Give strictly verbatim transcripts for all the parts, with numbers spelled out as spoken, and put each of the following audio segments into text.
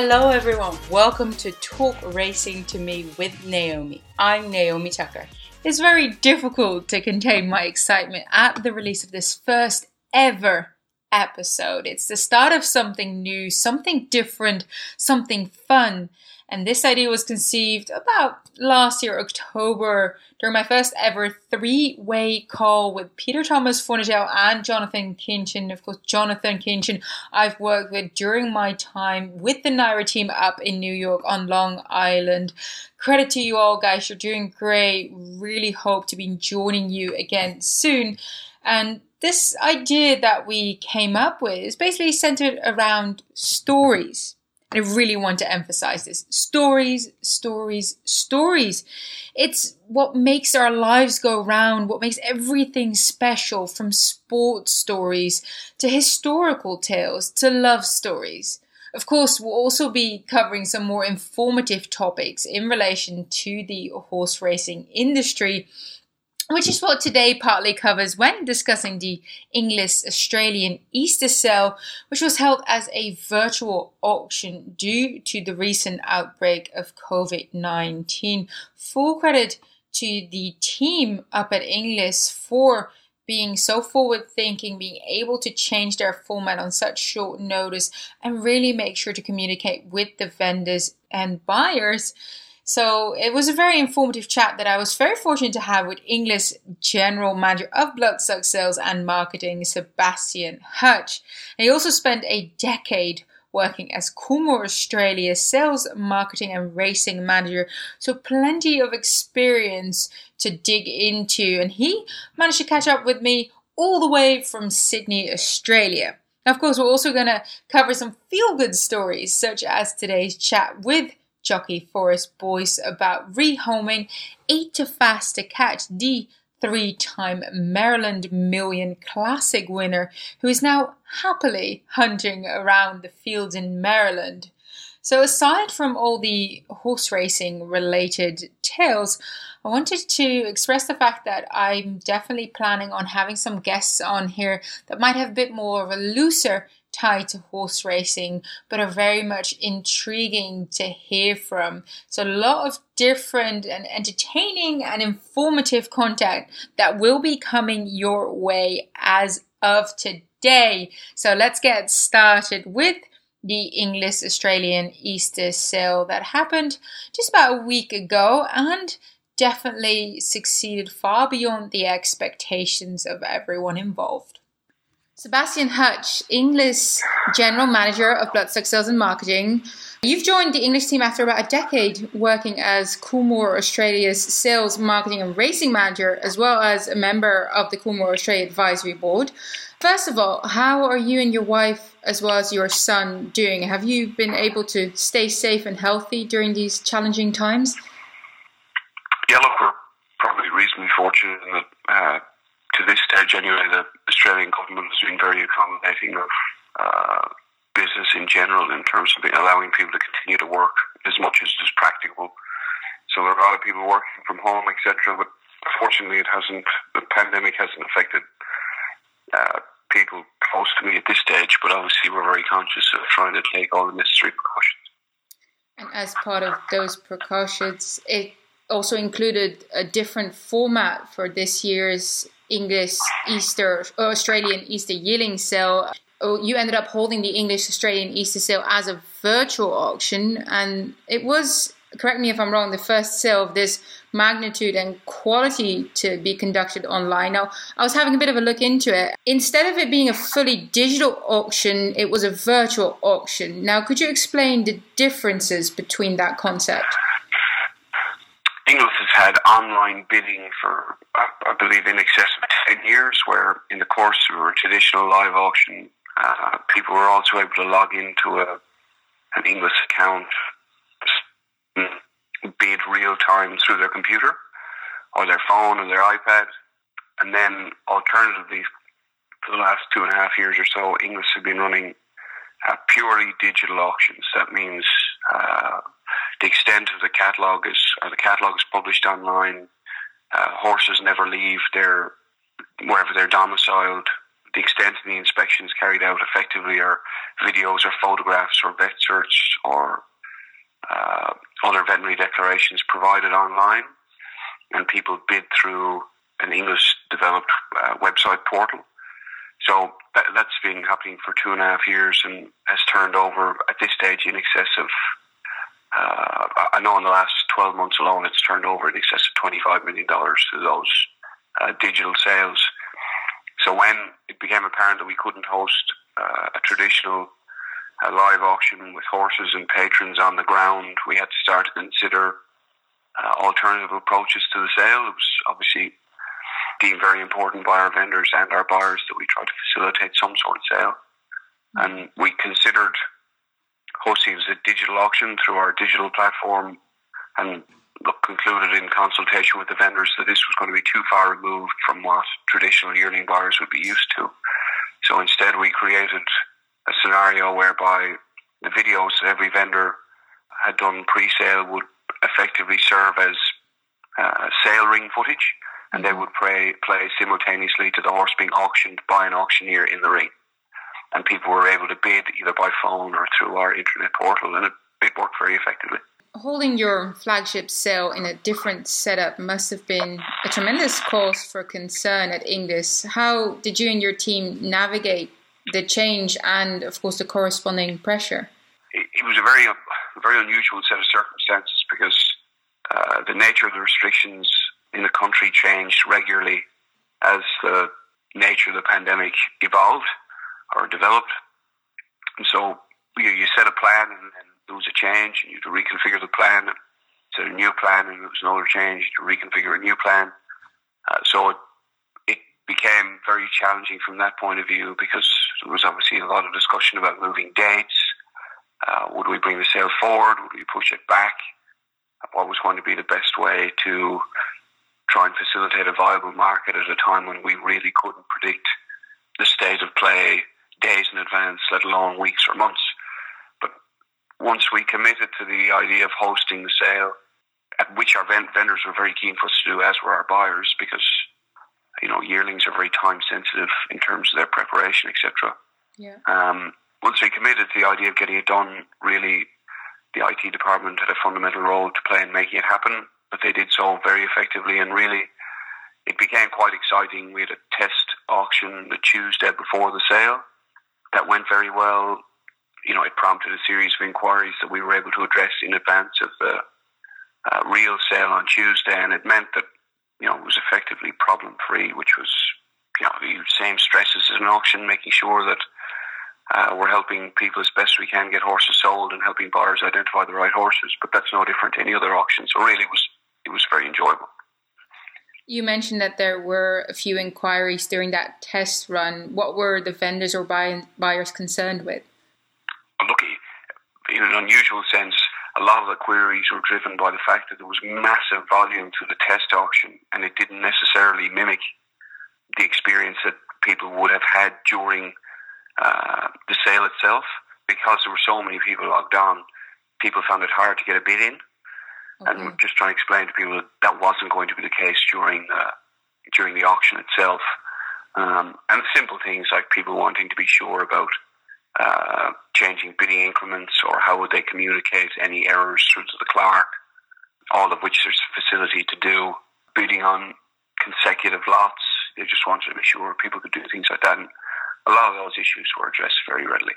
Hello everyone, welcome to Talk Racing to Me with Naomi. I'm Naomi Tucker. It's very difficult to contain my excitement at the release of this first ever episode. It's the start of something new, something different, something fun. And this idea was conceived about last year, October, during my first ever three-way call with Peter Thomas Fornagel and Jonathan Kinchin. Of course, Jonathan Kinchin I've worked with during my time with the Naira team up in New York on Long Island. Credit to you all, guys. You're doing great. Really hope to be joining you again soon. And this idea that we came up with is basically centered around stories. I really want to emphasize this. Stories, stories, stories. It's what makes our lives go round, what makes everything special, from sports stories to historical tales to love stories. Of course, we'll also be covering some more informative topics in relation to the horse racing industry, which is what today partly covers when discussing the Inglis Australian Easter sale, which was held as a virtual auction due to the recent outbreak of covid nineteen. Full credit to the team up at Inglis for being so forward-thinking, being able to change their format on such short notice and really make sure to communicate with the vendors and buyers. So it was a very informative chat that I was very fortunate to have with English General Manager of Bloodsuck Sales and Marketing, Sebastian Hutch. And he also spent a decade working as Coolmore Australia's Sales, Marketing and Racing Manager. So plenty of experience to dig into. And he managed to catch up with me all the way from Sydney, Australia. Now, of course, we're also going to cover some feel-good stories, such as today's chat with jockey Forrest Boyce about rehoming Eight to Fast to Catch, the three-time Maryland Million Classic winner, who is now happily hunting around the fields in Maryland. So aside from all the horse racing related tales, I wanted to express the fact that I'm definitely planning on having some guests on here that might have a bit more of a looser tied to horse racing, but are very much intriguing to hear from. So a lot of different and entertaining and informative content that will be coming your way as of today. So let's get started with the English Australian Easter sale that happened just about a week ago and definitely succeeded far beyond the expectations of everyone involved. Sebastian Hutch, English General Manager of Bloodsuck Sales and Marketing. You've joined the English team after about a decade working as Coolmore Australia's Sales, Marketing and Racing Manager, as well as a member of the Coolmore Australia Advisory Board. First of all, how are you and your wife, as well as your son, doing? Have you been able to stay safe and healthy during these challenging times? Yeah, look, we're probably reasonably fortunate in that, uh, to this stage anyway, the Australian government has been very accommodating of uh, business in general in terms of allowing people to continue to work as much as is practicable. So there are a lot of people working from home, et cetera. But fortunately, it hasn't. The pandemic hasn't affected uh, people close to me at this stage. But obviously, we're very conscious of trying to take all the necessary precautions. And as part of those precautions, it also included a different format for this year's English Easter, Australian Easter yearling sale. Oh, you ended up holding the English Australian Easter sale as a virtual auction, and it was, correct me if I'm wrong, the first sale of this magnitude and quality to be conducted online. Now, I was having a bit of a look into it. Instead of it being a fully digital auction, it was a virtual auction. Now, could you explain the differences between that concept? Inglis has had online bidding for, I believe, in excess of ten years, where in the course of a traditional live auction, uh, people were also able to log into a, an Inglis account, bid real-time through their computer or their phone or their iPad. And then alternatively, for the last two and a half years or so, Inglis have been running uh, purely digital auctions. That means Uh, the extent of the catalogue is, or the catalogue is published online. Uh, horses never leave their, wherever they're domiciled. the extent of the inspections carried out effectively are videos or photographs or vet search or uh, other veterinary declarations provided online, and people bid through an English-developed uh, website portal. So that, that's been happening for two and a half years and has turned over at this stage in excess of, uh, I know in the last twelve months alone, it's turned over in excess of twenty-five million dollars to those uh, digital sales. So when it became apparent that we couldn't host uh, a traditional uh, live auction with horses and patrons on the ground, we had to start to consider uh, alternative approaches to the sale. It was obviously deemed very important by our vendors and our buyers that we try to facilitate some sort of sale. And we considered hosting as a digital auction through our digital platform, and look, concluded in consultation with the vendors that this was going to be too far removed from what traditional yearling buyers would be used to. So instead we created a scenario whereby the videos that every vendor had done pre-sale would effectively serve as uh, sale ring footage, and they would play, play simultaneously to the horse being auctioned by an auctioneer in the ring. And people were able to bid either by phone or through our internet portal, and it, it worked very effectively. Holding your flagship sale in a different setup must have been a tremendous cause for concern at Inglis. How did you and your team navigate the change and, of course, the corresponding pressure? It, it was a very, very unusual set of circumstances because uh, the nature of the restrictions in the country changed regularly as the nature of the pandemic evolved or developed. And so you, you set a plan and, and there was a change, and you had to reconfigure the plan, set a new plan, and there was another change, to reconfigure a new plan. Uh, so it, it became very challenging from that point of view because there was obviously a lot of discussion about moving dates. Uh, would we bring the sale forward? Would we push it back? What was going to be the best way to try and facilitate a viable market at a time when we really couldn't predict the state of play days in advance, let alone weeks or months? But once we committed to the idea of hosting the sale, at which our vendors were very keen for us to do, as were our buyers, because, you know, yearlings are very time sensitive in terms of their preparation, et cetera. Yeah. Um, once we committed to the idea of getting it done, really, the I T department had a fundamental role to play in making it happen, but they did so very effectively, and really it became quite exciting. We had a test auction the Tuesday before the sale. That went very well. You know, it prompted a series of inquiries that we were able to address in advance of the uh, real sale on Tuesday, and it meant that, you know, it was effectively problem-free, which was, you know, the same stresses as an auction, making sure that Uh, we're helping people as best we can get horses sold and helping buyers identify the right horses, but that's no different to any other auction. So really, it was it was very enjoyable. You mentioned that there were a few inquiries during that test run. What were the vendors or buy- buyers concerned with? Look, in an unusual sense, a lot of the queries were driven by the fact that there was massive volume to the test auction, and it didn't necessarily mimic the experience that people would have had during Uh, the sale itself. Because there were so many people logged on, people found it hard to get a bid in. Okay. And we're just trying to explain to people that that wasn't going to be the case during uh, during the auction itself. Um, and simple things like people wanting to be sure about uh, changing bidding increments, or how would they communicate any errors through to the clerk, all of which there's a facility to do. Bidding on consecutive lots, they just wanted to be sure people could do things like that. And a lot of those issues were addressed very readily.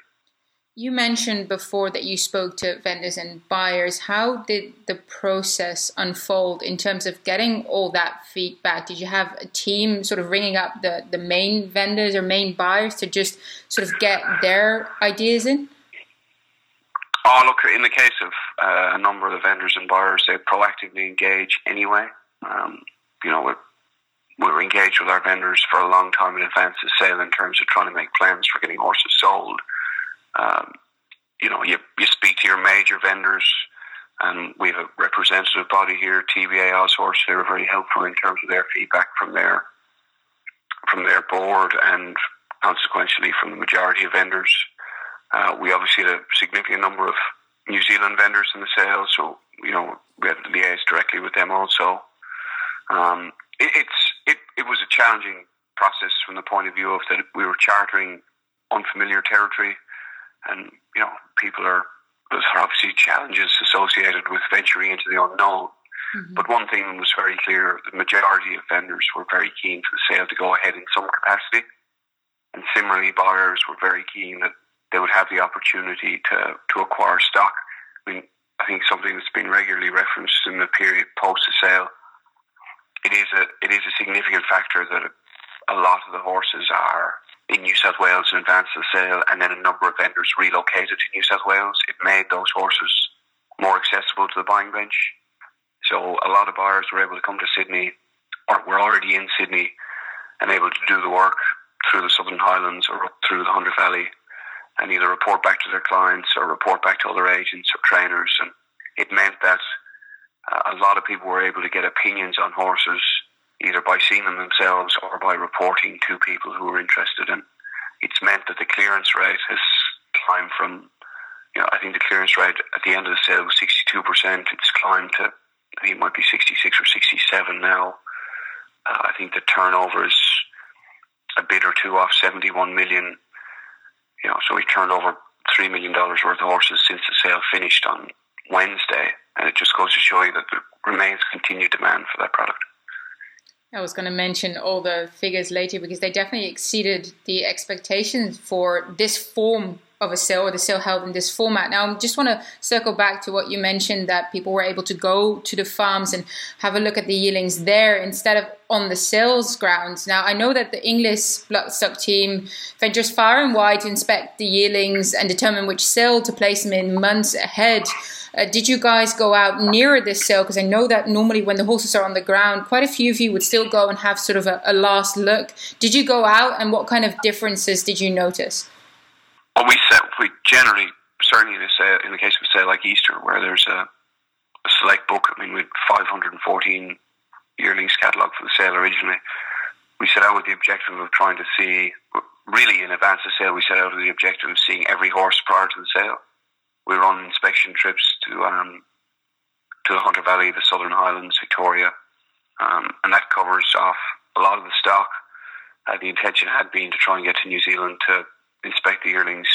You mentioned before that you spoke to vendors and buyers. How did the process unfold in terms of getting all that feedback? Did you have a team sort of ringing up the, the main vendors or main buyers to just sort of get their ideas in? Oh, look, in the case of uh, a number of the vendors and buyers, they proactively engage anyway. Um, you know, with We were engaged with our vendors for a long time in advance of sale in terms of trying to make plans for getting horses sold. Um, you know, you, you speak to your major vendors, and we have a representative body here, T B A Aushorse. They were very helpful in terms of their feedback from their, from their board and consequentially from the majority of vendors. Uh, we obviously had a significant number of New Zealand vendors in the sale, so, you know, we had to liaise directly with them also. Um, it, it's It, it was a challenging process from the point of view of that we were chartering unfamiliar territory, and, you know, people are, there's obviously challenges associated with venturing into the unknown. Mm-hmm. But one thing was very clear, the majority of vendors were very keen for the sale to go ahead in some capacity. And similarly, buyers were very keen that they would have the opportunity to, to acquire stock. I mean, I think something that's been regularly referenced in the period post the sale, it is a it is a significant factor that a lot of the horses are in New South Wales in advance of the sale, and then a number of vendors relocated to New South Wales. It made those horses more accessible to the buying bench. So a lot of buyers were able to come to Sydney, or were already in Sydney, and able to do the work through the Southern Highlands or up through the Hunter Valley, and either report back to their clients or report back to other agents or trainers. And it meant that uh, a lot of people were able to get opinions on horses, either by seeing them themselves or by reporting to people who were interested. And it's meant that the clearance rate has climbed from, you know, I think the clearance rate at the end of the sale was sixty-two percent. It's climbed to, I think it might be sixty-six or sixty-seven now. Uh, I think the turnover is a bid or two off seventy-one million. You know, so we turned over three million dollars worth of horses since the sale finished on Wednesday. And it just goes to show you that there remains continued demand for that product. I was going to mention all the figures later because they definitely exceeded the expectations for this form of a sale, or the sale held in this format. Now, I just want to circle back to what you mentioned, that people were able to go to the farms and have a look at the yearlings there instead of on the sales grounds. Now, I know that the English bloodstock team ventures far and wide to inspect the yearlings and determine which sale to place them in months ahead. Uh, did you guys go out nearer this sale? Because I know that normally when the horses are on the ground, quite a few of you would still go and have sort of a, a last look. Did you go out, and what kind of differences did you notice? Well, we set, we generally, certainly in, a, in the case of a sale like Easter, where there's a, a select book, I mean, we had five hundred fourteen yearlings catalogue for the sale originally. We set out with the objective of trying to see, really in advance of sale, we set out with the objective of seeing every horse prior to the sale. We were on inspection trips to um, to the Hunter Valley, the Southern Highlands, Victoria, um, and that covers off a lot of the stock. Uh, the intention had been to try and get to New Zealand to inspect the yearlings,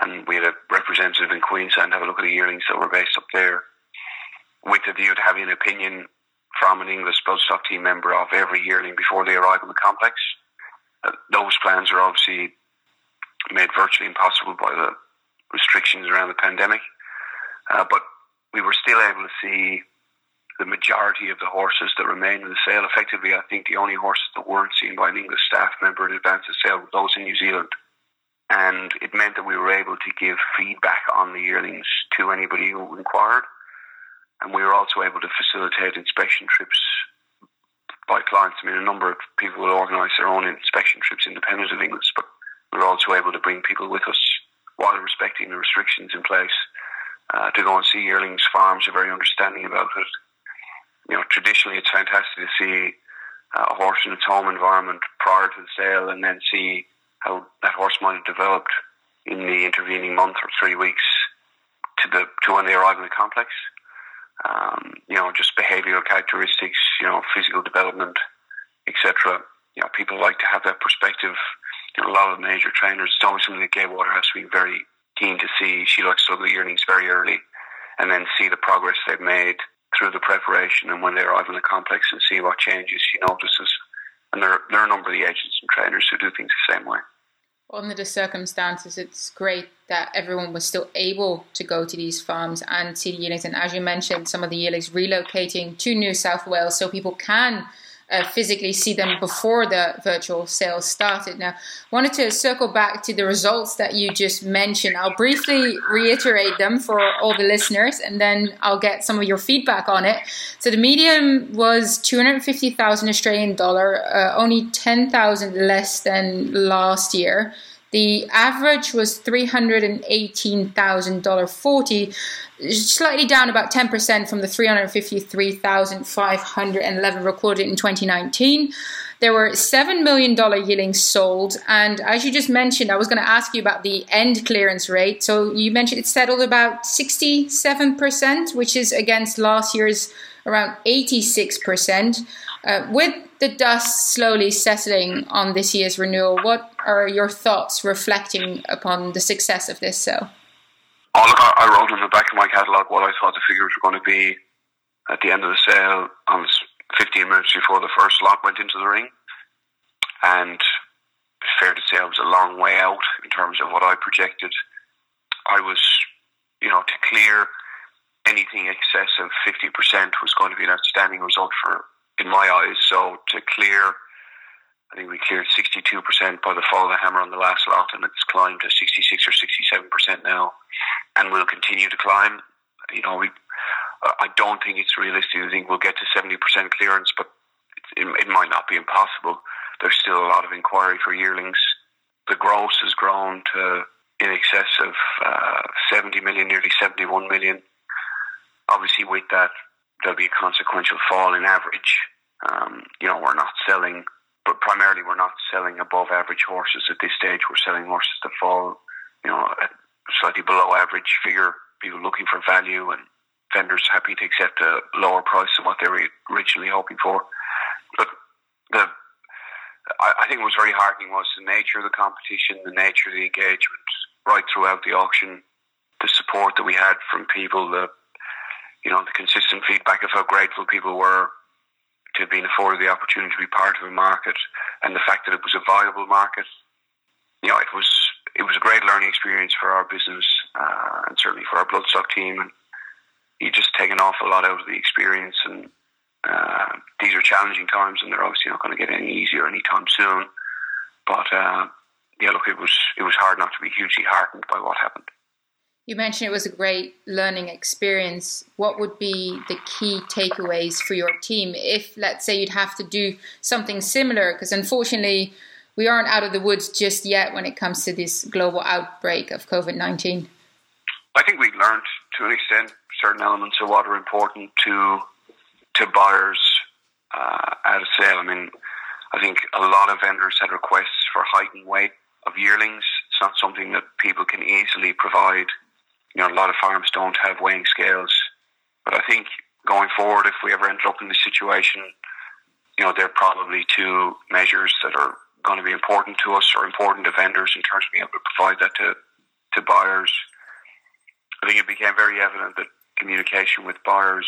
and we had a representative in Queensland have a look at the yearlings that were based up there, with a view to having an opinion from an English bloodstock team member of every yearling before they arrive in the complex. Uh, those plans are obviously made virtually impossible by the restrictions around the pandemic, uh, but we were still able to see the majority of the horses that remained in the sale. Effectively, I think the only horses that weren't seen by an English staff member in advance of sale were those in New Zealand. And it meant that we were able to give feedback on the yearlings to anybody who inquired. And we were also able to facilitate inspection trips by clients. I mean, a number of people will organise their own inspection trips independent of English, but we were also able to bring people with us while respecting the restrictions in place uh, to go and see yearlings. Farms are very understanding about it. You know, traditionally it's fantastic to see a horse in its home environment prior to the sale and then see how that horse might have developed in the intervening month or three weeks to the to when they arrive in the complex. Um, you know, just behavioural characteristics, you know, physical development, et cetera. You know, people like to have that perspective. You know, a lot of major trainers, it's always something that Gaywater has been very keen to see. She likes to look at the yearlings very early and then see the progress they've made through the preparation and when they arrive in the complex and see what changes she notices. And there, there are a number of the agents and trainers who do things the same way. Under the circumstances, it's great that everyone was still able to go to these farms and see the yearlings. And as you mentioned, some of the yearlings relocating to New South Wales so people can uh, physically see them before the virtual sale started. Now, I wanted to circle back to the results that you just mentioned. I'll briefly reiterate them for all the listeners, and then I'll get some of your feedback on it. So the median was two hundred fifty thousand Australian dollar, uh, only ten thousand less than last year. The average was three hundred eighteen thousand dollars and forty cents, slightly down about ten percent from the three hundred fifty-three thousand five hundred eleven dollars recorded in twenty nineteen. There were seven million dollars yearlings sold. And as you just mentioned, I was going to ask you about the end clearance rate. So you mentioned it settled about sixty-seven percent, which is against last year's around eighty-six percent. Uh, with the dust slowly settling on this year's renewal, what are your thoughts reflecting upon the success of this show? Oh, look, I, I wrote in the back of my catalogue what I thought the figures were going to be at the end of the sale on fifteen minutes before the first lot went into the ring. And it's fair to say I was a long way out in terms of what I projected. I was, you know, to clear anything excess of fifty percent was going to be an outstanding result for, in my eyes. So to clear, I think we cleared sixty-two percent by the fall of the hammer on the last lot, and it's climbed to sixty-six or sixty-seven percent now, and will continue to climb. You know, we, I don't think it's realistic to think we'll get to seventy percent clearance, but it, it might not be impossible. There's still a lot of inquiry for yearlings. The gross has grown to in excess of uh, seventy million, nearly seventy-one million. Obviously, with that, there'll be a consequential fall in average. Um, you know, we're not selling, but primarily we're not selling above average horses at this stage. We're selling horses that fall, you know, at slightly below average figure. People looking for value and vendors happy to accept a lower price than what they were originally hoping for. But the, I think what was very heartening was the nature of the competition, the nature of the engagement right throughout the auction, the support that we had from people, the, you know, the consistent feedback of how grateful people were to have been afforded the opportunity to be part of a market, and the fact that it was a viable market. You know, it was it was a great learning experience for our business uh, and certainly for our bloodstock team. And you just take an awful lot out of the experience. And uh, these are challenging times, and they're obviously not going to get any easier anytime soon. But uh, yeah, look, it was it was hard not to be hugely heartened by what happened. You mentioned it was a great learning experience. What would be the key takeaways for your team if, let's say, you'd have to do something similar? Because unfortunately, we aren't out of the woods just yet when it comes to this global outbreak of COVID nineteen. I think we've learned, to an extent, certain elements of what are important to to buyers uh, at a sale. I mean, I think a lot of vendors had requests for heightened weight of yearlings. It's not something that people can easily provide. You know, a lot of farms don't have weighing scales. But I think going forward, if we ever ended up in this situation, you know, there are probably two measures that are going to be important to us or important to vendors in terms of being able to provide that to, to buyers. I think it became very evident that communication with buyers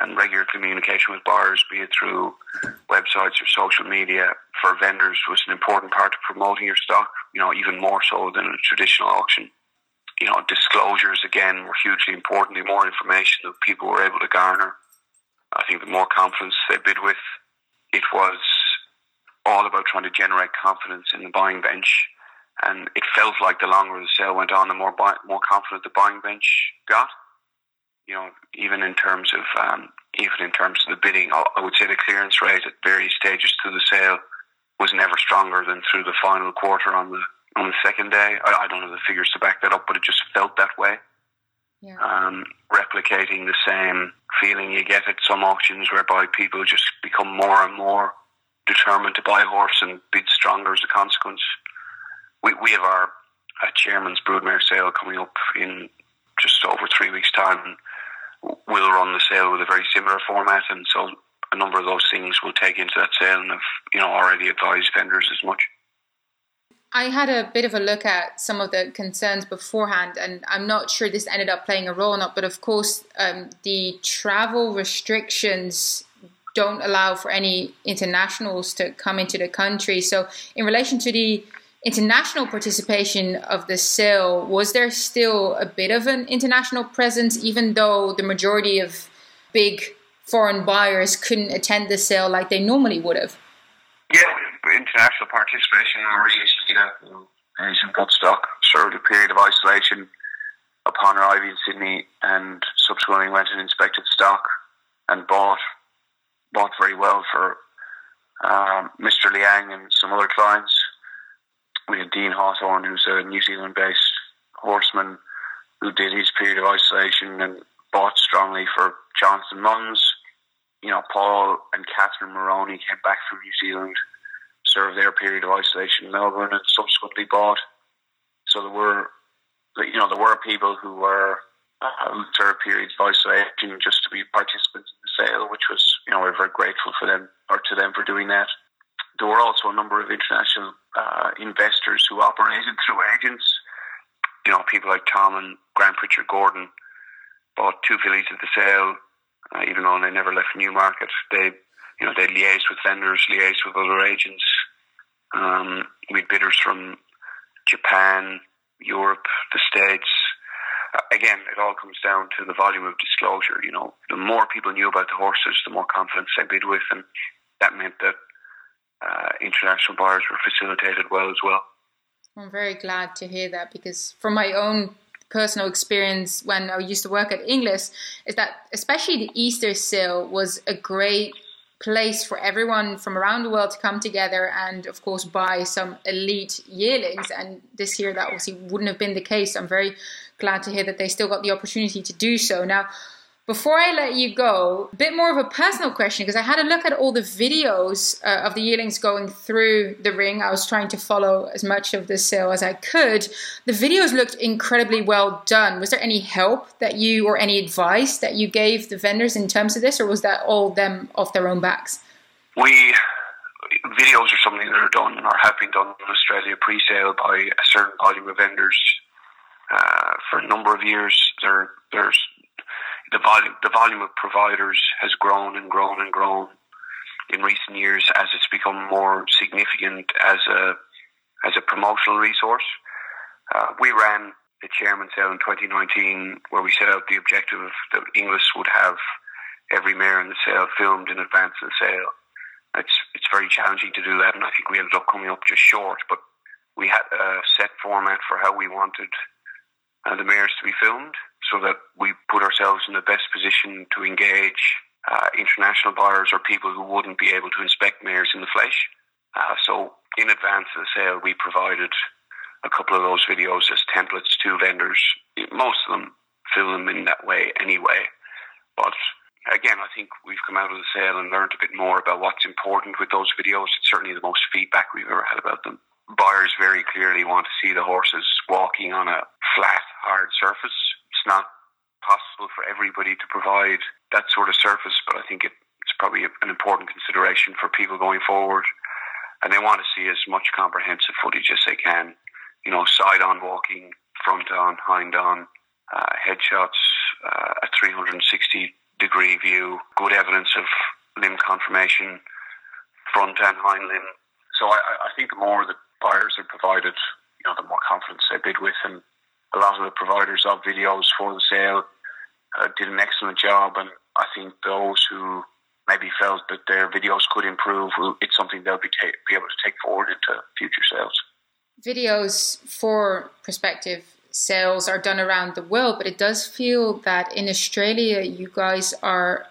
and regular communication with buyers, be it through websites or social media, for vendors was an important part of promoting your stock, you know, even more so than a traditional auction. You know, disclosures, again, were hugely important. The more information that people were able to garner, I think the more confidence they bid with. It was all about trying to generate confidence in the buying bench. And it felt like the longer the sale went on, the more buy- more confident the buying bench got. You know, even in terms of um, even in terms of the bidding, I would say the clearance rate at various stages through the sale was never stronger than through the final quarter on the On the second day. I don't have the figures to back that up, but it just felt that way. Yeah. Um, replicating the same feeling you get at some auctions whereby people just become more and more determined to buy a horse and bid stronger as a consequence. We we have our uh, chairman's broodmare sale coming up in just over three weeks' time. We'll run the sale with a very similar format, and so a number of those things we'll take into that sale and have, you know, already advised vendors as much. I had a bit of a look at some of the concerns beforehand, and I'm not sure this ended up playing a role or not, but of course um, the travel restrictions don't allow for any internationals to come into the country. So in relation to the international participation of the sale, was there still a bit of an international presence, even though the majority of big foreign buyers couldn't attend the sale like they normally would have? Yeah, international participation, we really see that, you know, Asian bloodstock, sort of a period of isolation upon arriving in Sydney, and subsequently went and inspected stock and bought bought very well for um, Mister Liang and some other clients. We had Dean Hawthorne, who's a New Zealand-based horseman, who did his period of isolation and bought strongly for Jonathan Munns. You know, Paul and Catherine Moroney came back from New Zealand, served their period of isolation in Melbourne, and subsequently bought. So there were, you know, there were people who were uh, who served periods of isolation just to be participants in the sale, which was, you know, we're very grateful for them, or to them for doing that. There were also a number of international uh, investors who operated through agents. You know, people like Tom and Grant Pritchard Gordon bought two fillies at the sale, uh, even though they never left Newmarket. They, you know, they liaised with vendors, liaised with other agents. Um, we had bidders from Japan, Europe, the States. Again, it all comes down to the volume of disclosure. You know, the more people knew about the horses, the more confidence they bid with, and that meant that uh, international buyers were facilitated well as well. I'm very glad to hear that, because from my own personal experience when I used to work at Inglis, is that especially the Easter sale was a great place for everyone from around the world to come together and, of course, buy some elite yearlings. And this year that obviously wouldn't have been the case. I'm very glad to hear that they still got the opportunity to do so. Now, before I let you go, a bit more of a personal question, because I had a look at all the videos uh, of the yearlings going through the ring. I was trying to follow as much of the sale as I could. The videos looked incredibly well done. Was there any help that you, or any advice that you gave the vendors in terms of this, or was that all them off their own backs? We, videos are something that are done, or have been done in Australia pre-sale by a certain volume of vendors uh, for a number of years. There, there's The volume, the volume of providers has grown and grown and grown in recent years as it's become more significant as a as a promotional resource. Uh, we ran the chairman sale in twenty nineteen, where we set out the objective that Inglis would have every mare in the sale filmed in advance of the sale. It's it's very challenging to do that, and I think we ended up coming up just short. But we had a set format for how we wanted uh, the mares to be filmed, so that we put ourselves in the best position to engage uh, international buyers or people who wouldn't be able to inspect mares in the flesh. Uh, so in advance of the sale, we provided a couple of those videos as templates to vendors. Most of them fill them in that way anyway. But again, I think we've come out of the sale and learned a bit more about what's important with those videos. It's certainly the most feedback we've ever had about them. Buyers very clearly want to see the horses walking on a flat, hard surface. Not possible for everybody to provide that sort of service, but I think it, it's probably an important consideration for people going forward, and they want to see as much comprehensive footage as they can, you know, side on walking, front on, hind on, uh, headshots, uh, a three hundred sixty degree view, good evidence of limb conformation, front and hind limb. So I, I think the more that buyers are provided, you know, the more confidence they bid with, and a lot of the providers of videos for the sale uh, did an excellent job, and I think those who maybe felt that their videos could improve, it's something they'll be, ta- be able to take forward into future sales. Videos for prospective sales are done around the world, but it does feel that in Australia you guys are,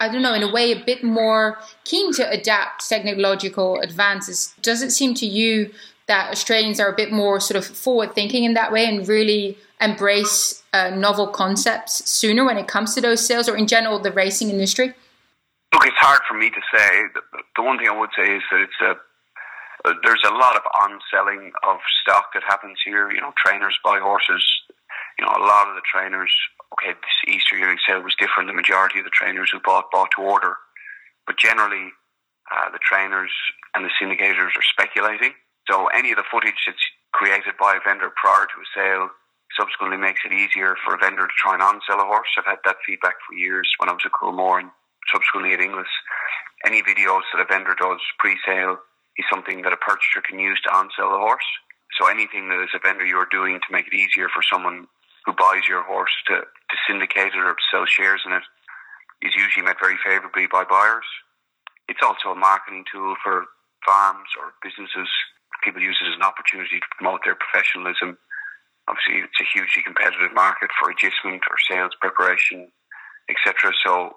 I don't know, in a way a bit more keen to adapt technological advances. Does it seem to you that Australians are a bit more sort of forward-thinking in that way and really embrace uh, novel concepts sooner when it comes to those sales, or in general the racing industry? Look, it's hard for me to say. The, the one thing I would say is that it's a uh, there's a lot of on-selling of stock that happens here. You know, trainers buy horses. You know, a lot of the trainers, okay, this Easter yearling sale was different. The majority of the trainers who bought, bought to order. But generally, uh, the trainers and the syndicators are speculating. So any of the footage that's created by a vendor prior to a sale subsequently makes it easier for a vendor to try and on-sell a horse. I've had that feedback for years when I was at Coolmore and subsequently at Inglis. Any videos that a vendor does pre-sale is something that a purchaser can use to on-sell a horse. So anything that as a vendor you're doing to make it easier for someone who buys your horse to, to syndicate it or to sell shares in it is usually met very favourably by buyers. It's also a marketing tool for farms or businesses. People use it as an opportunity to promote their professionalism. Obviously, it's a hugely competitive market for adjustment or sales preparation, et cetera. So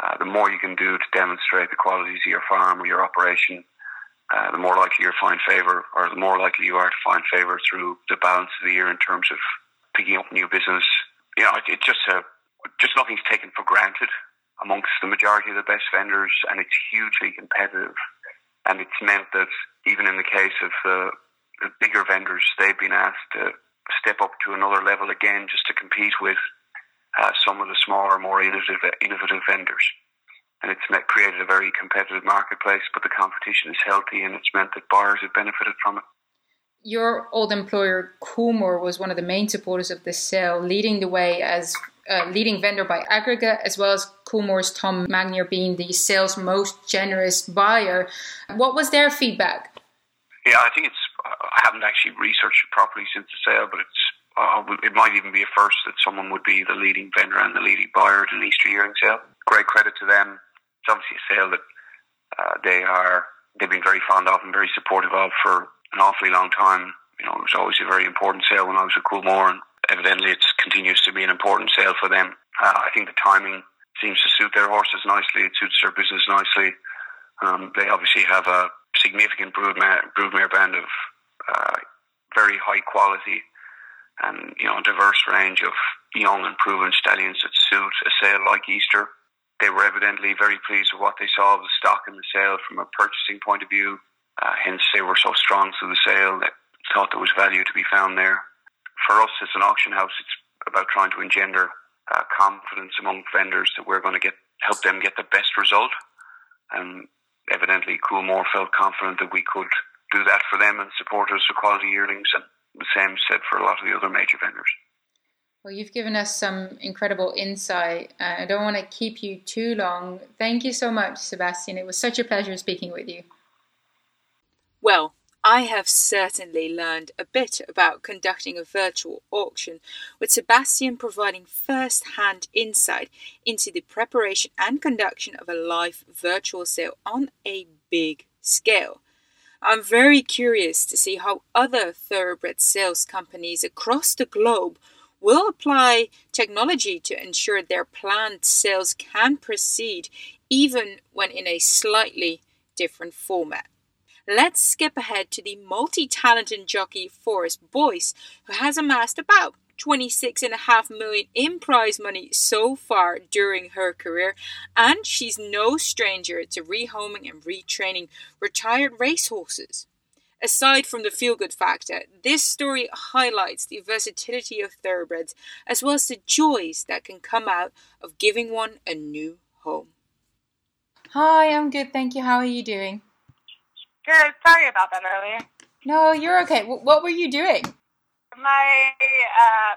uh, the more you can do to demonstrate the qualities of your farm or your operation, uh, the more likely you'll find favour, or the more likely you are to find favour through the balance of the year in terms of picking up new business. You know, it's it just a, just nothing's taken for granted amongst the majority of the best vendors, and it's hugely competitive. And it's meant that even in the case of the, the bigger vendors, they've been asked to step up to another level again just to compete with uh, some of the smaller, more innovative, innovative vendors. and it's met, created a very competitive marketplace, but the competition is healthy, and it's meant that buyers have benefited from it. Your old employer, Coolmore, was one of the main supporters of this sale, leading the way as uh, leading vendor by aggregate, as well as Coolmore's Tom Magnier being the sale's most generous buyer. What was their feedback? Yeah, I think it's, I haven't actually researched it properly since the sale, but it's uh, it might even be a first that someone would be the leading vendor and the leading buyer at an Easter yearling sale. Great credit to them. It's obviously a sale that uh, they are, they've been very fond of and very supportive of for an awfully long time. You know, it was always a very important sale when I was at Coolmore, and evidently it continues to be an important sale for them. Uh, I think the timing seems to suit their horses nicely. It suits their business nicely. Um, they obviously have a significant broodmare, broodmare band of uh, very high quality and, you know, a diverse range of young and proven stallions that suit a sale like Easter. They were evidently very pleased with what they saw of the stock in the sale from a purchasing point of view. Uh, hence, they were so strong through the sale that thought there was value to be found there. For us, as an auction house, it's about trying to engender uh, confidence among vendors that we're going to get help them get the best result. And evidently, Coolmore felt confident that we could do that for them and support us with quality yearlings, and the same said for a lot of the other major vendors. Well, you've given us some incredible insight. Uh, I don't want to keep you too long. Thank you so much, Sebastian. It was such a pleasure speaking with you. Well, I have certainly learned a bit about conducting a virtual auction, with Sebastian providing first-hand insight into the preparation and conduction of a live virtual sale on a big scale. I'm very curious to see how other thoroughbred sales companies across the globe will apply technology to ensure their planned sales can proceed, even when in a slightly different format. Let's skip ahead to the multi-talented jockey Forrest Boyce, who has amassed about twenty-six point five million dollars in prize money so far during her career, and she's no stranger to rehoming and retraining retired racehorses. Aside from the feel-good factor, this story highlights the versatility of thoroughbreds, as well as the joys that can come out of giving one a new home. Hi, I'm good, thank you. How are you doing? Good. Sorry about that earlier. No, you're okay. W- what were you doing? My, uh,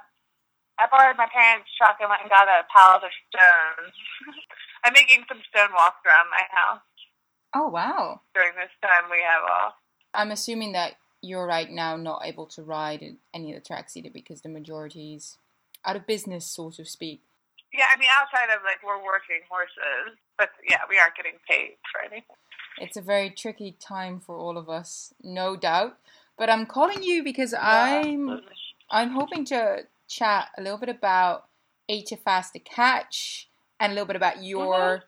I borrowed my parents' truck and went and got a pallet of stones. I'm making some stone walks around my house. Oh, wow. During this time we have off. I'm assuming that you're right now not able to ride in any of the tracks either, because the majority's out of business, so to speak. Yeah, I mean, outside of, like, we're working horses, but, yeah, we aren't getting paid for anything. It's a very tricky time for all of us, no doubt. But I'm calling you because I'm I'm hoping to chat a little bit about Eight to Fast to Catch and a little bit about your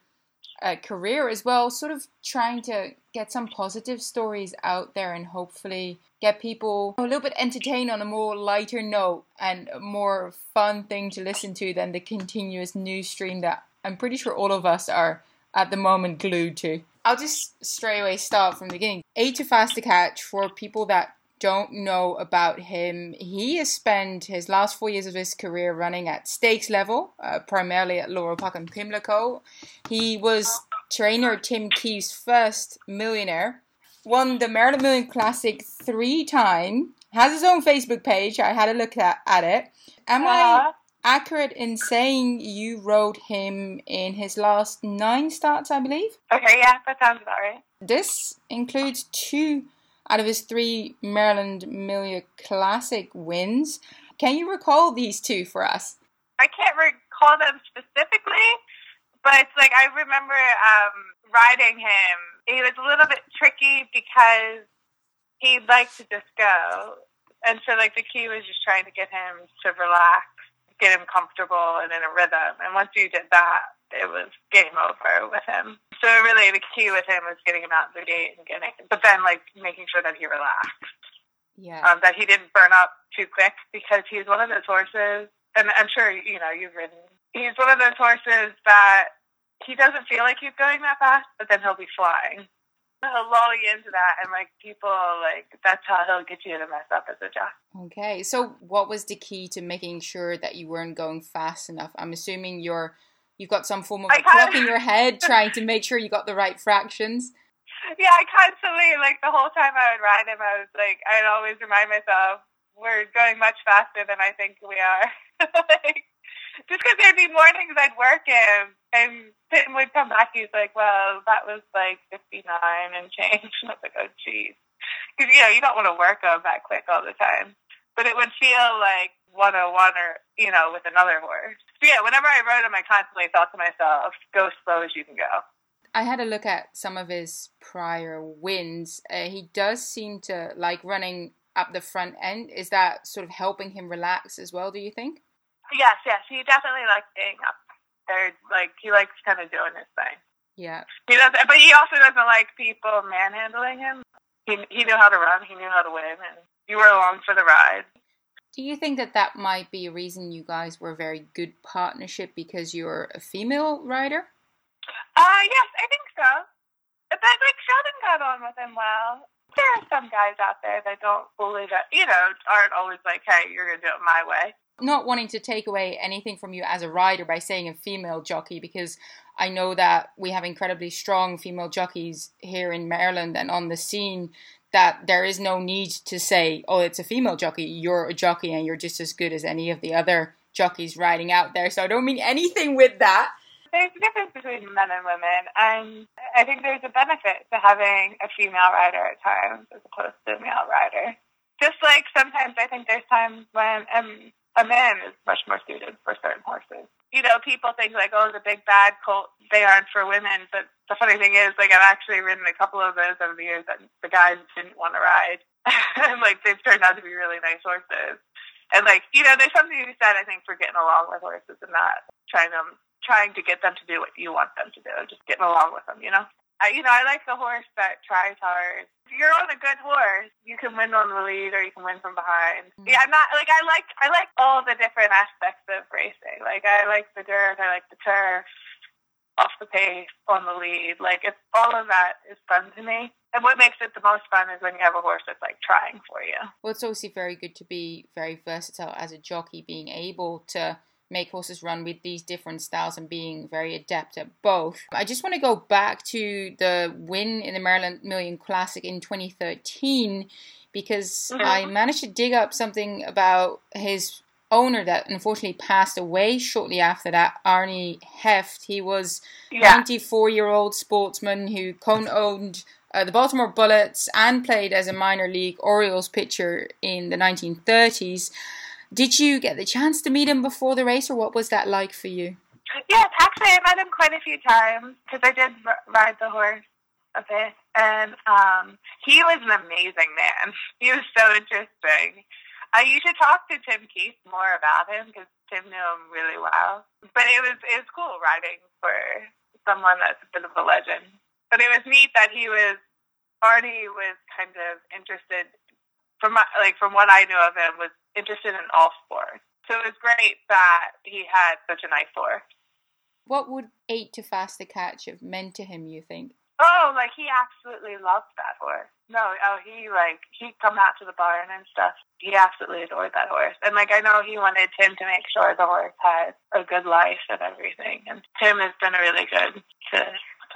uh, career as well, sort of trying to get some positive stories out there and hopefully get people a little bit entertained on a more lighter note and a more fun thing to listen to than the continuous news stream that I'm pretty sure all of us are at the moment glued to. I'll just straight away start from the beginning. Eight to Fast to Catch, for people that don't know about him, he has spent his last four years of his career running at stakes level, uh, primarily at Laurel Park and Pimlico. He was trainer Tim Keefe's first millionaire, won the Maryland Million Classic three times, has his own Facebook page. I had a look at, at it. Am uh-huh. I accurate in saying you rode him in his last nine starts, I believe? Okay, yeah, that sounds about right. This includes two out of his three Maryland Million Classic wins. Can you recall these two for us? I can't recall them specifically, but like I remember um, riding him. It was a little bit tricky because he liked to just go, and so like the key was just trying to get him to relax, get him comfortable and in a rhythm. And once you did that, it was game over with him. So really the key with him was getting him out of the gate and getting, but then like making sure that he relaxed. Yeah. Um, that he didn't burn up too quick, because he's one of those horses, and I'm sure, you know, you've ridden, he's one of those horses that he doesn't feel like he's going that fast, but then he'll be flying. He'll lull you into that, and like people, like that's how he'll get you to mess up as a jockey. Okay, so what was the key to making sure that you weren't going fast enough? I'm assuming your You've got some form of a clock in your head trying to make sure you got the right fractions. Yeah, I constantly, like, the whole time I would ride him, I was like, I'd always remind myself, we're going much faster than I think we are. Like, just because there'd be mornings I'd work him, and Tim would come back, he's like, well, that was, like, fifty-nine and change. And I was like, oh, geez. Because, you know, you don't want to work him that quick all the time. But it would feel like one oh one or, you know, with another horse. So, yeah, whenever I rode him, I constantly thought to myself, go slow as you can go. I had a look at some of his prior wins. Uh, he does seem to like running up the front end. Is that sort of helping him relax as well, do you think? Yes, yes. He definitely likes being up there. Like, he likes kind of doing his thing. Yeah. He does, but he also doesn't like people manhandling him. He, he knew how to run. He knew how to win. And you were along for the ride. Do you think that that might be a reason you guys were a very good partnership because you're a female rider? Uh, yes, I think so. But, like, Sheldon got on with him well. There are some guys out there that don't fully, that, you know, aren't always like, hey, you're going to do it my way. Not wanting to take away anything from you as a rider by saying a female jockey, because I know that we have incredibly strong female jockeys here in Maryland and on the scene, that there is no need to say, oh, it's a female jockey, you're a jockey and you're just as good as any of the other jockeys riding out there. So I don't mean anything with that. There's a difference between men and women, and I think there's a benefit to having a female rider at times as opposed to a male rider. Just like sometimes I think there's times when um, a man is much more suited for certain horses. You know, people think like, oh, the big bad colt, they aren't for women, but the funny thing is, like, I've actually ridden a couple of those over the years that the guys didn't want to ride, and, like, they've turned out to be really nice horses. And, like, you know, there's something to be said, I think, for getting along with horses and not trying to... trying to get them to do what you want them to do, just getting along with them, you know? I, you know, I like the horse that tries hard. If you're on a good horse, you can win on the lead or you can win from behind. Mm-hmm. Yeah, I'm not, like, I like I like all the different aspects of racing. Like, I like the dirt, I like the turf, off the pace, on the lead. Like, it's all of that is fun to me. And what makes it the most fun is when you have a horse that's, like, trying for you. Well, it's obviously very good to be very versatile as a jockey, being able to make horses run with these different styles and being very adept at both. I just want to go back to the win in the Maryland Million Classic in twenty thirteen, because mm-hmm. I managed to dig up something about his owner that unfortunately passed away shortly after that, Arnie Heft. He was a yeah. ninety-four-year-old sportsman who co-owned uh, the Baltimore Bullets and played as a minor league Orioles pitcher in the nineteen thirties. Did you get the chance to meet him before the race, or what was that like for you? Yes, actually, I met him quite a few times because I did r- ride the horse a bit, and um, he was an amazing man. He was so interesting. Uh, you should talk to Tim Keefe more about him because Tim knew him really well. But it was it was cool riding for someone that's a bit of a legend. But it was neat that he was Arnie was kind of interested from my, like from what I knew of him was. interested in all sports. So it was great that he had such a nice horse. What would Eight to Fast to Catch have meant to him, you think? Oh, like, he absolutely loved that horse. No, oh, he, like, he'd come out to the barn and stuff. He absolutely adored that horse. And, like, I know he wanted Tim to make sure the horse had a good life and everything. And Tim has been really good to,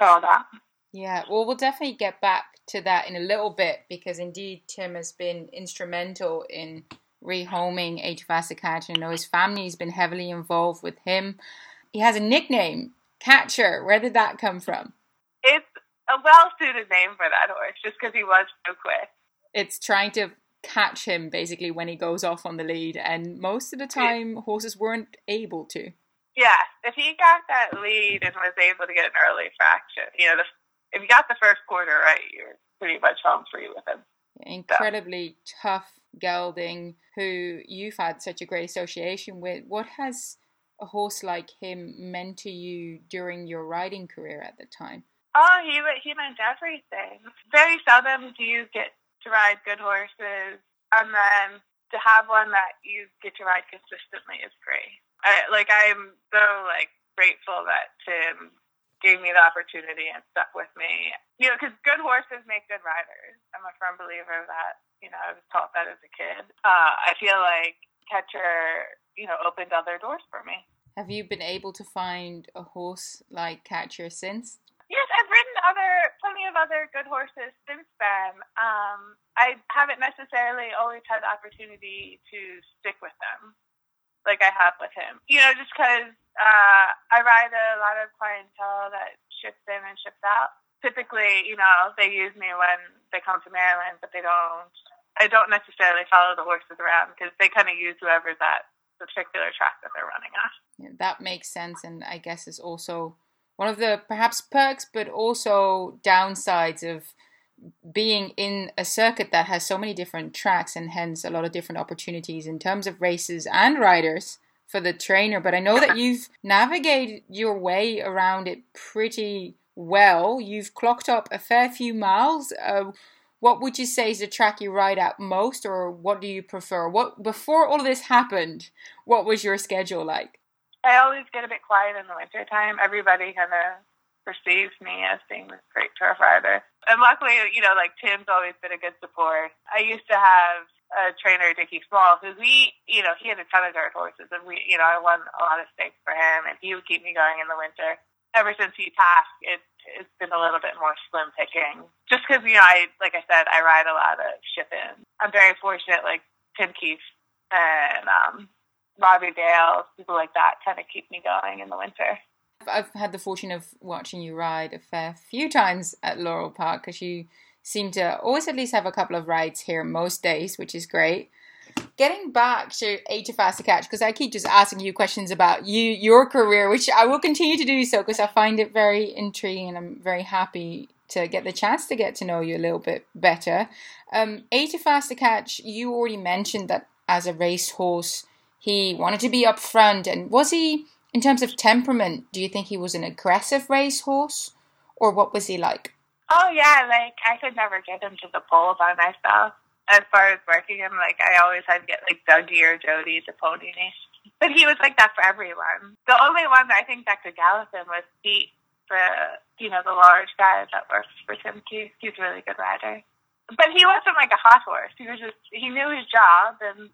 to all that. Yeah, well, we'll definitely get back to that in a little bit, because, indeed, Tim has been instrumental in rehoming Eight to Fast to Catch, and I know his family has been heavily involved with him. He has a nickname, Catcher. Where did that come from? It's a well-suited name for that horse, just because he was so quick. It's trying to catch him, basically, when he goes off on the lead, and most of the time, horses weren't able to. Yeah, if he got that lead and was able to get an early fraction, you know, the, if you got the first quarter right, you're pretty much home free with him. Incredibly so. Tough gelding who you've had such a great association with. What has a horse like him meant to you during your riding career at the time? Oh, he he meant everything. Very seldom do you get to ride good horses, and then to have one that you get to ride consistently is great. I, like, I'm so, like, grateful that Tim gave me the opportunity and stuck with me. You know, because good horses make good riders. I'm a firm believer of that. You know, I was taught that as a kid. Uh, I feel like Catcher, you know, opened other doors for me. Have you been able to find a horse like Catcher since? Yes, I've ridden other plenty of other good horses since then. Um, I haven't necessarily always had the opportunity to stick with them like I have with him. You know, just because uh, I ride a lot of clientele that shifts in and shifts out. Typically, you know, they use me when they come to Maryland, but they don't. I don't necessarily follow the horses around because they kind of use whoever that particular track that they're running on. Yeah, that makes sense, and I guess it's also one of the perhaps perks, but also downsides of being in a circuit that has so many different tracks and hence a lot of different opportunities in terms of races and riders for the trainer. But I know that you've navigated your way around it pretty well. You've clocked up a fair few miles. Uh, what would you say is the track you ride at most, or what do you prefer? What before all of this happened, what was your schedule like? I always get a bit quiet in the wintertime. Everybody kind of perceives me as being this great turf rider. And luckily, you know, like Tim's always been a good support. I used to have a trainer, Dickie Small, who we, you know, he had a ton of dirt horses. And we, you know, I won a lot of stakes for him. And he would keep me going in the winter. Ever since he passed, it, it's been a little bit more slim picking. Just because, you know, I, like I said, I ride a lot of ship-ins. I'm very fortunate, like Tim Keefe and, um, Robbie Dale, people like that kind of keep me going in the winter. I've had the fortune of watching you ride a fair few times at Laurel Park because you seem to always at least have a couple of rides here most days, which is great. Getting back to Eight to Fast to Catch, because I keep just asking you questions about you, your career, which I will continue to do so because I find it very intriguing and I'm very happy to get the chance to get to know you a little bit better. Um, Eight to Fast to Catch, you already mentioned that as a racehorse, he wanted to be up front. And was he, in terms of temperament, do you think he was an aggressive racehorse? Or what was he like? Oh, yeah, like, I could never get him to the pole by myself. As far as working him, like, I always had to get, like, Dougie or Jody to pony me. But he was like that for everyone. The only one that I think that could gallop him was Pete, the, you know, the large guy that works for Tim Keefe. He's a really good rider. But he wasn't, like, a hot horse. He was just, he knew his job, and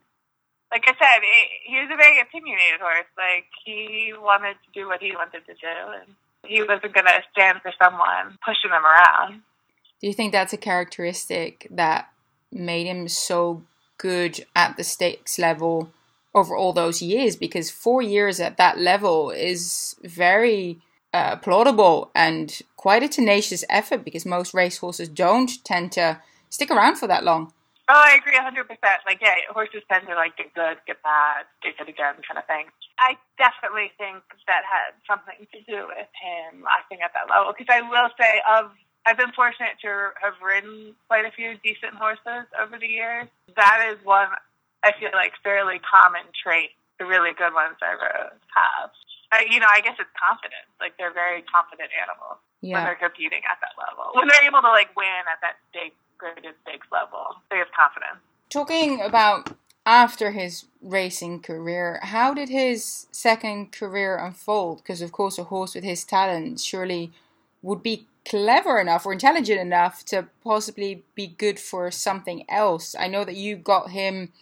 like I said, it, he was a very opinionated horse. Like, he wanted to do what he wanted to do, and he wasn't going to stand for someone pushing him around. Do you think that's a characteristic that made him so good at the stakes level over all those years? Because four years at that level is very uh, applaudable and quite a tenacious effort, because most racehorses don't tend to stick around for that long. Oh, I agree one hundred percent. Like, yeah, horses tend to, like, get good, get bad, get good again kind of thing. I definitely think that had something to do with him lasting at that level. Because I will say, of, I've been fortunate to have ridden quite a few decent horses over the years. That is one, I feel like, fairly common trait the really good ones I rode have. I, you know, I guess it's confidence. Like, they're very confident animals yeah. when they're competing at that level. When they're able to, like, win at that stake. Greatest stakes level. They have confidence. Talking about after his racing career, how did his second career unfold? Because, of course, a horse with his talent surely would be clever enough or intelligent enough to possibly be good for something else. I know that you got him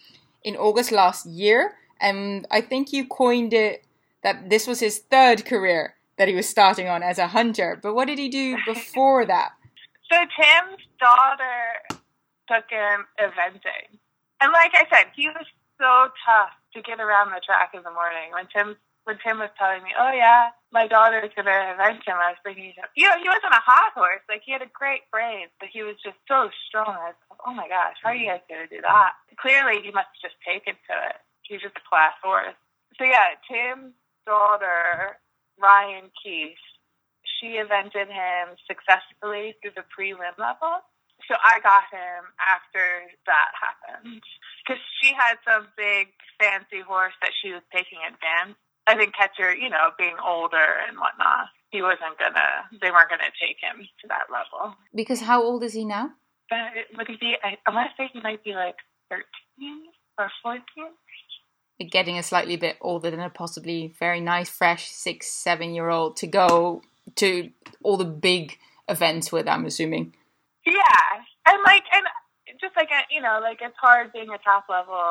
in August last year, and I think you coined it that this was his third career that he was starting on as a hunter. But what did he do before that? So Tim's daughter took him eventing. And like I said, he was so tough to get around the track in the morning. When Tim when Tim was telling me, oh, yeah, my daughter's going to event him, I was thinking, you know, he wasn't a hot horse. Like, he had a great brain, but he was just so strong. I was like, oh, my gosh, how are you guys going to do that? Clearly, he must have just taken to it. He's just a class horse. So, yeah, Tim's daughter, Ryan Keefe, she evented him successfully through the prelim level. So I got him after that happened. Because she had some big fancy horse that she was taking advance. I think Catcher, you know, being older and whatnot, he wasn't going to, they weren't going to take him to that level. Because how old is he now? But would he be, I, I want to say he might be like thirteen or fourteen. Getting a slightly bit older than a possibly very nice, fresh six, seven-year-old to go to all the big events with, I'm assuming. Yeah. And like, and just like, you know, like it's hard being a top level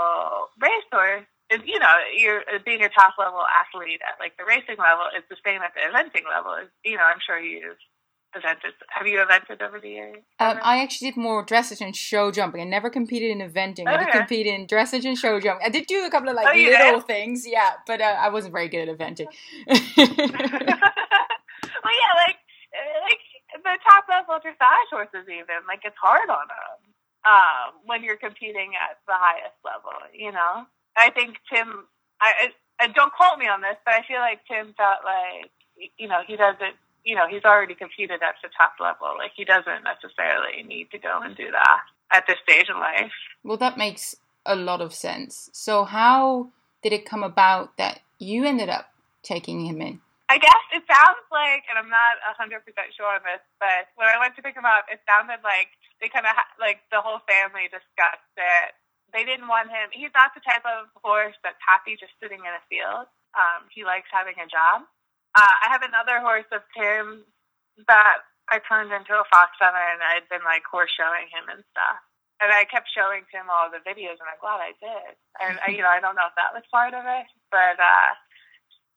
racehorse. you know, you're being a top level athlete at like the racing level is the same at the eventing level. You know, I'm sure you've evented. Have you evented over the years? Um, I actually did more dressage and show jumping. I never competed in eventing. Okay. I did compete in dressage and show jumping. I did do a couple of like oh, little did? things, yeah, but uh, I wasn't very good at eventing. Well, yeah, like like the top level dressage horses, even like it's hard on them. Um, when you're competing at the highest level, you know? I think Tim, I, I, don't quote me on this, but I feel like Tim felt like, you know, he doesn't, you know, he's already competed at the top level. Like, he doesn't necessarily need to go and do that at this stage in life. Well, that makes a lot of sense. So how did it come about that you ended up taking him in? I guess it sounds like, and I'm not one hundred percent sure on this, but when I went to pick him up, it sounded like they kind of, ha- like, the whole family discussed that they didn't want him. He's not the type of horse that's happy just sitting in a field. Um, he likes having a job. Uh, I have another horse of Tim's that I turned into a fox hunter, and I'd been, like, horse showing him and stuff. And I kept showing Tim all the videos, and I'm glad I did. And, I, you know, I don't know if that was part of it, but, uh...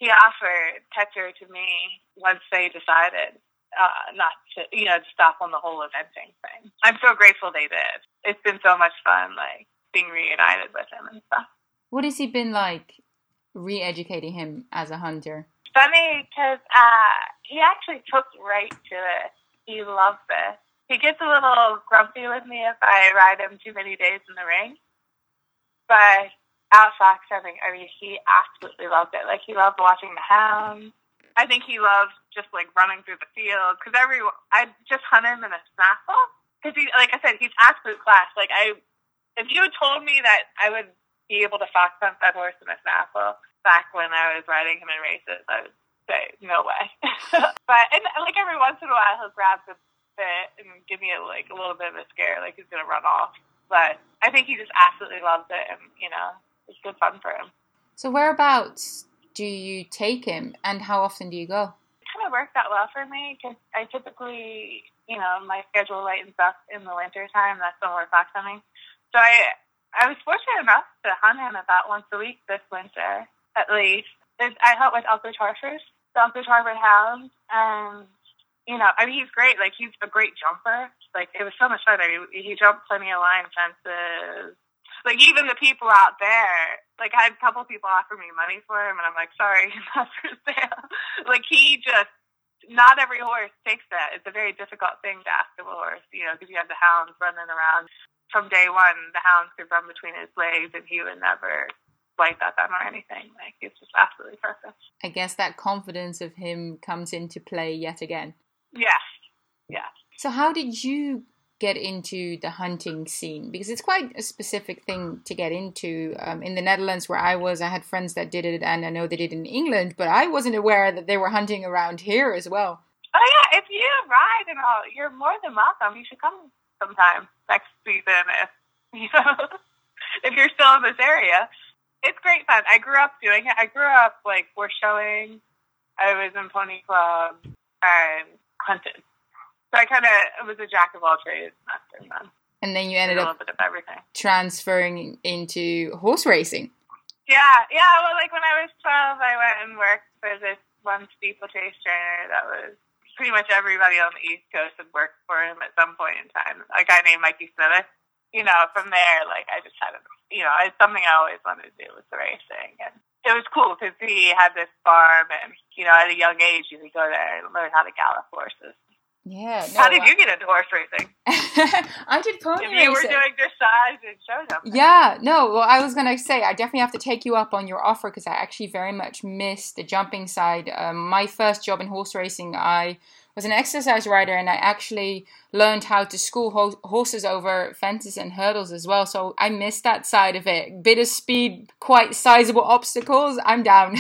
he offered Tetcher to me once they decided uh, not to, you know, to stop on the whole eventing thing. I'm so grateful they did. It's been so much fun, like, being reunited with him and stuff. What has he been like, re-educating him as a hunter? Funny, because uh, he actually took right to it. He loved this. He gets a little grumpy with me if I ride him too many days in the ring. But... out fox hunting, I mean, he absolutely loved it. Like, he loved watching the hounds. I think he loved just, like, running through the field. Because every, I just hunt him in a snaffle. Because, he, like I said, he's absolute class. Like, I, if you had told me that I would be able to fox hunt that horse in a snaffle back when I was riding him in races, I would say, no way. But, and, like, every once in a while, he'll grab the bit and give me, a, like, a little bit of a scare. Like, he's going to run off. But I think he just absolutely loves it. And, you know, it's good fun for him. So whereabouts do you take him, and how often do you go? It kind of worked out well for me, because I typically, you know, my schedule lightens up in the winter time. That's when we're fox hunting. So I I was fortunate enough to hunt him about once a week this winter, at least. There's, I hunt with Uncle Harford, the Uncle Harford hound, and, you know, I mean, he's great. Like, he's a great jumper. Like, it was so much fun. I mean, he jumped plenty of line fences. Like, even the people out there, like, I had a couple people offer me money for him, and I'm like, sorry, he's not for sale. Like, he just, not every horse takes that. It's a very difficult thing to ask of a horse, you know, because you have the hounds running around. From day one, the hounds could run between his legs, and he would never wipe at them or anything. Like, it's just absolutely perfect. I guess that confidence of him comes into play yet again. Yes, yes. So how did you get into the hunting scene, because it's quite a specific thing to get into. Um, in the Netherlands where I was, I had friends that did it, and I know they did it in England, but I wasn't aware that they were hunting around here as well. Oh yeah, if you ride and all, you're more than welcome. You should come sometime next season if, you know, if you're still in this area. It's great fun. I grew up doing it. I grew up, like, horse showing. I was in pony club and hunted. So I kind of was a jack of all trades master man. And then you ended a up bit of everything. Transferring into horse racing. Yeah, yeah. Well, like, when I was twelve, I went and worked for this one steeplechase trainer that was pretty much everybody on the East Coast had worked for him at some point in time. A guy named Mikey Smith. You know, from there, like, I just had a, you know, it's something I always wanted to do was the racing. And it was cool because he had this farm, and, you know, at a young age, you could go there and learn how to gallop horses. Yeah. No, How did you get into horse racing? I did pony racing. You were doing dressage and show jumping. Yeah. No, well, I was going to say, I definitely have to take you up on your offer because I actually very much missed the jumping side. Um, my first job in horse racing, I was an exercise rider, and I actually learned how to school ho- horses over fences and hurdles as well. So I missed that side of it. Bit of speed, quite sizable obstacles. I'm down.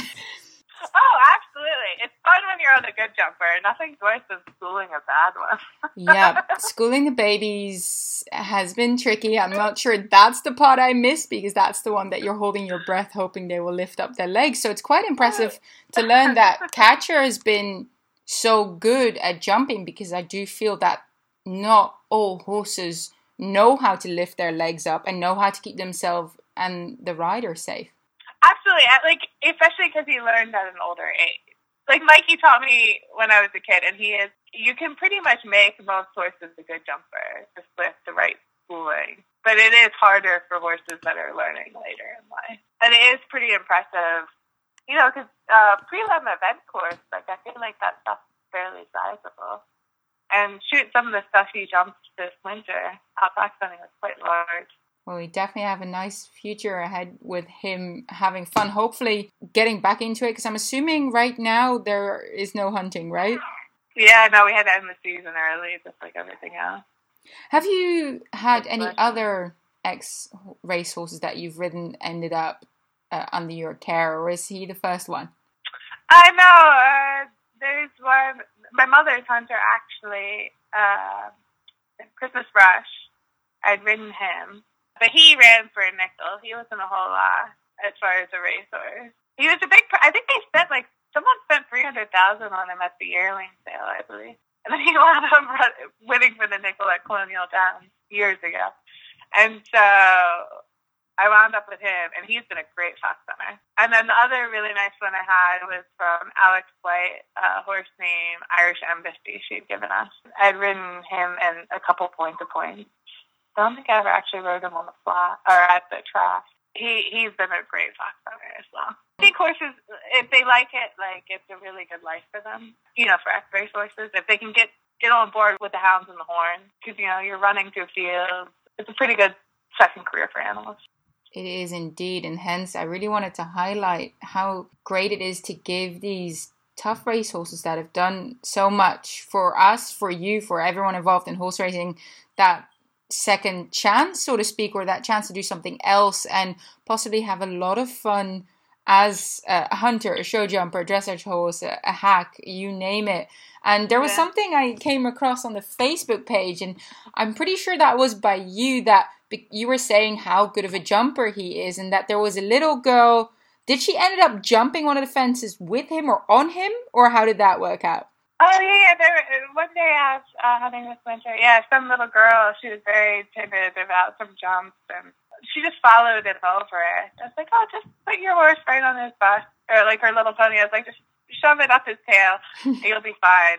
Oh, absolutely. It's fun when you're on a good jumper. Nothing's worse than schooling a bad one. Yeah, schooling the babies has been tricky. I'm not sure that's the part I miss, because that's the one that you're holding your breath hoping they will lift up their legs. So it's quite impressive to learn that Catcher has been so good at jumping, because I do feel that not all horses know how to lift their legs up and know how to keep themselves and the rider safe. Absolutely. Like, especially because he learned at an older age. Like, Mikey taught me when I was a kid, and he is, you can pretty much make most horses a good jumper, just with the right schooling. But it is harder for horses that are learning later in life. And it is pretty impressive, you know, because uh, prelim event course, like, I feel like that stuff's fairly sizable. And shoot, some of the stuff he jumped this winter, outback stunning was quite large. Well, we definitely have a nice future ahead with him having fun, hopefully getting back into it, because I'm assuming right now there is no hunting, right? Yeah, no, we had to end the season early, just like everything else. Have you had it's any fun. Other ex-race horses that you've ridden ended up uh, under your care, or is he the first one? I know, uh, there's one, my mother's hunter actually, uh, Christmas Rush, I'd ridden him. But he ran for a nickel. He wasn't a whole lot as far as a racehorse. He was a big... I think they spent, like... Someone spent three hundred thousand dollars on him at the yearling sale, I believe. And then he wound up winning for the nickel at Colonial Downs years ago. And so I wound up with him, and he's been a great fox hunter. And then the other really nice one I had was from Alex White, a horse named Irish Embassy she'd given us. I'd ridden him in a couple point-to-points. I don't think I ever actually rode him on the flat or at the track. He, he's been a great fox hunter as well. I think horses, if they like it, like, it's a really good life for them. You know, for ex-race horses, if they can get, get on board with the hounds and the horn, because, you know, you're running through fields. It's a pretty good second career for animals. It is indeed, and hence I really wanted to highlight how great it is to give these tough race horses that have done so much for us, for you, for everyone involved in horse racing, that second chance, so to speak, or that chance to do something else and possibly have a lot of fun as a hunter, a show jumper, a dressage horse, a, a hack, you name it. And there was yeah. something I came across on the Facebook page, and I'm pretty sure that was by you, that you were saying how good of a jumper he is, and that there was a little girl. Did she ended up jumping one of the fences with him or on him, or how did that work out? Oh, yeah, yeah. There, one day I was uh, hunting this winter. Yeah, some little girl, she was very timid about some jumps, and she just followed it over. I was like, oh, just put your horse right on his butt, or like her little pony. I was like, just shove it up his tail, and you'll be fine.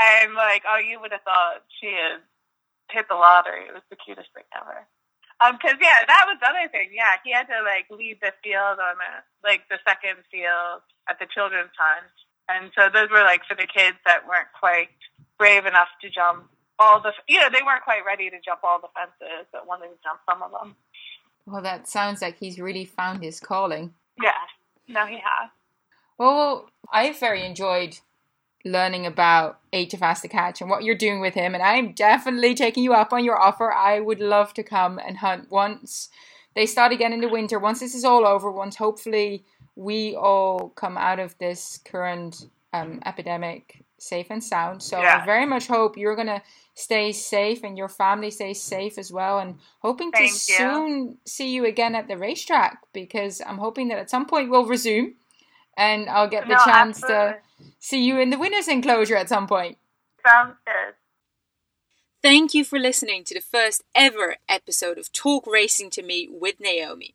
And like, oh, you would have thought she had hit the lottery. It was the cutest thing ever. Um, because, yeah, that was the other thing. Yeah, he had to, like, lead the field on, a, like, the second field at the children's hunt. And so those were, like, for the kids that weren't quite brave enough to jump all the... You know, they weren't quite ready to jump all the fences, but wanted to jump some of them. Well, that sounds like he's really found his calling. Yeah. No, he has. Well, I very enjoyed learning about Eight to Fast to Catch and what you're doing with him, and I'm definitely taking you up on your offer. I would love to come and hunt once they start again in the winter, once this is all over, once hopefully... we all come out of this current um, epidemic safe and sound. So yeah. I very much hope you're going to stay safe and your family stays safe as well. And hoping Thank to you. soon see you again at the racetrack, because I'm hoping that at some point we'll resume and I'll get the no, chance absolutely. to see you in the winner's enclosure at some point. Sounds good. Thank you for listening to the first ever episode of Talk Racing to Me with Naomi.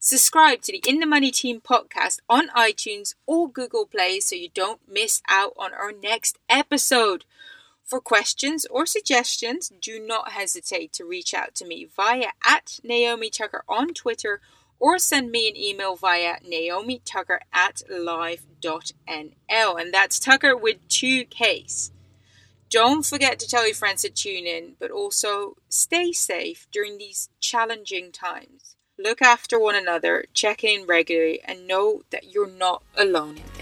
Subscribe to the In the Money Team podcast on iTunes or Google Play so you don't miss out on our next episode. For questions or suggestions, do not hesitate to reach out to me via at Naomi Tucker on Twitter, or send me an email via naomitucker at live.nl. And that's Tucker with two Ks. Don't forget to tell your friends to tune in, but also stay safe during these challenging times. Look after one another, check in regularly, and know that you're not alone in this.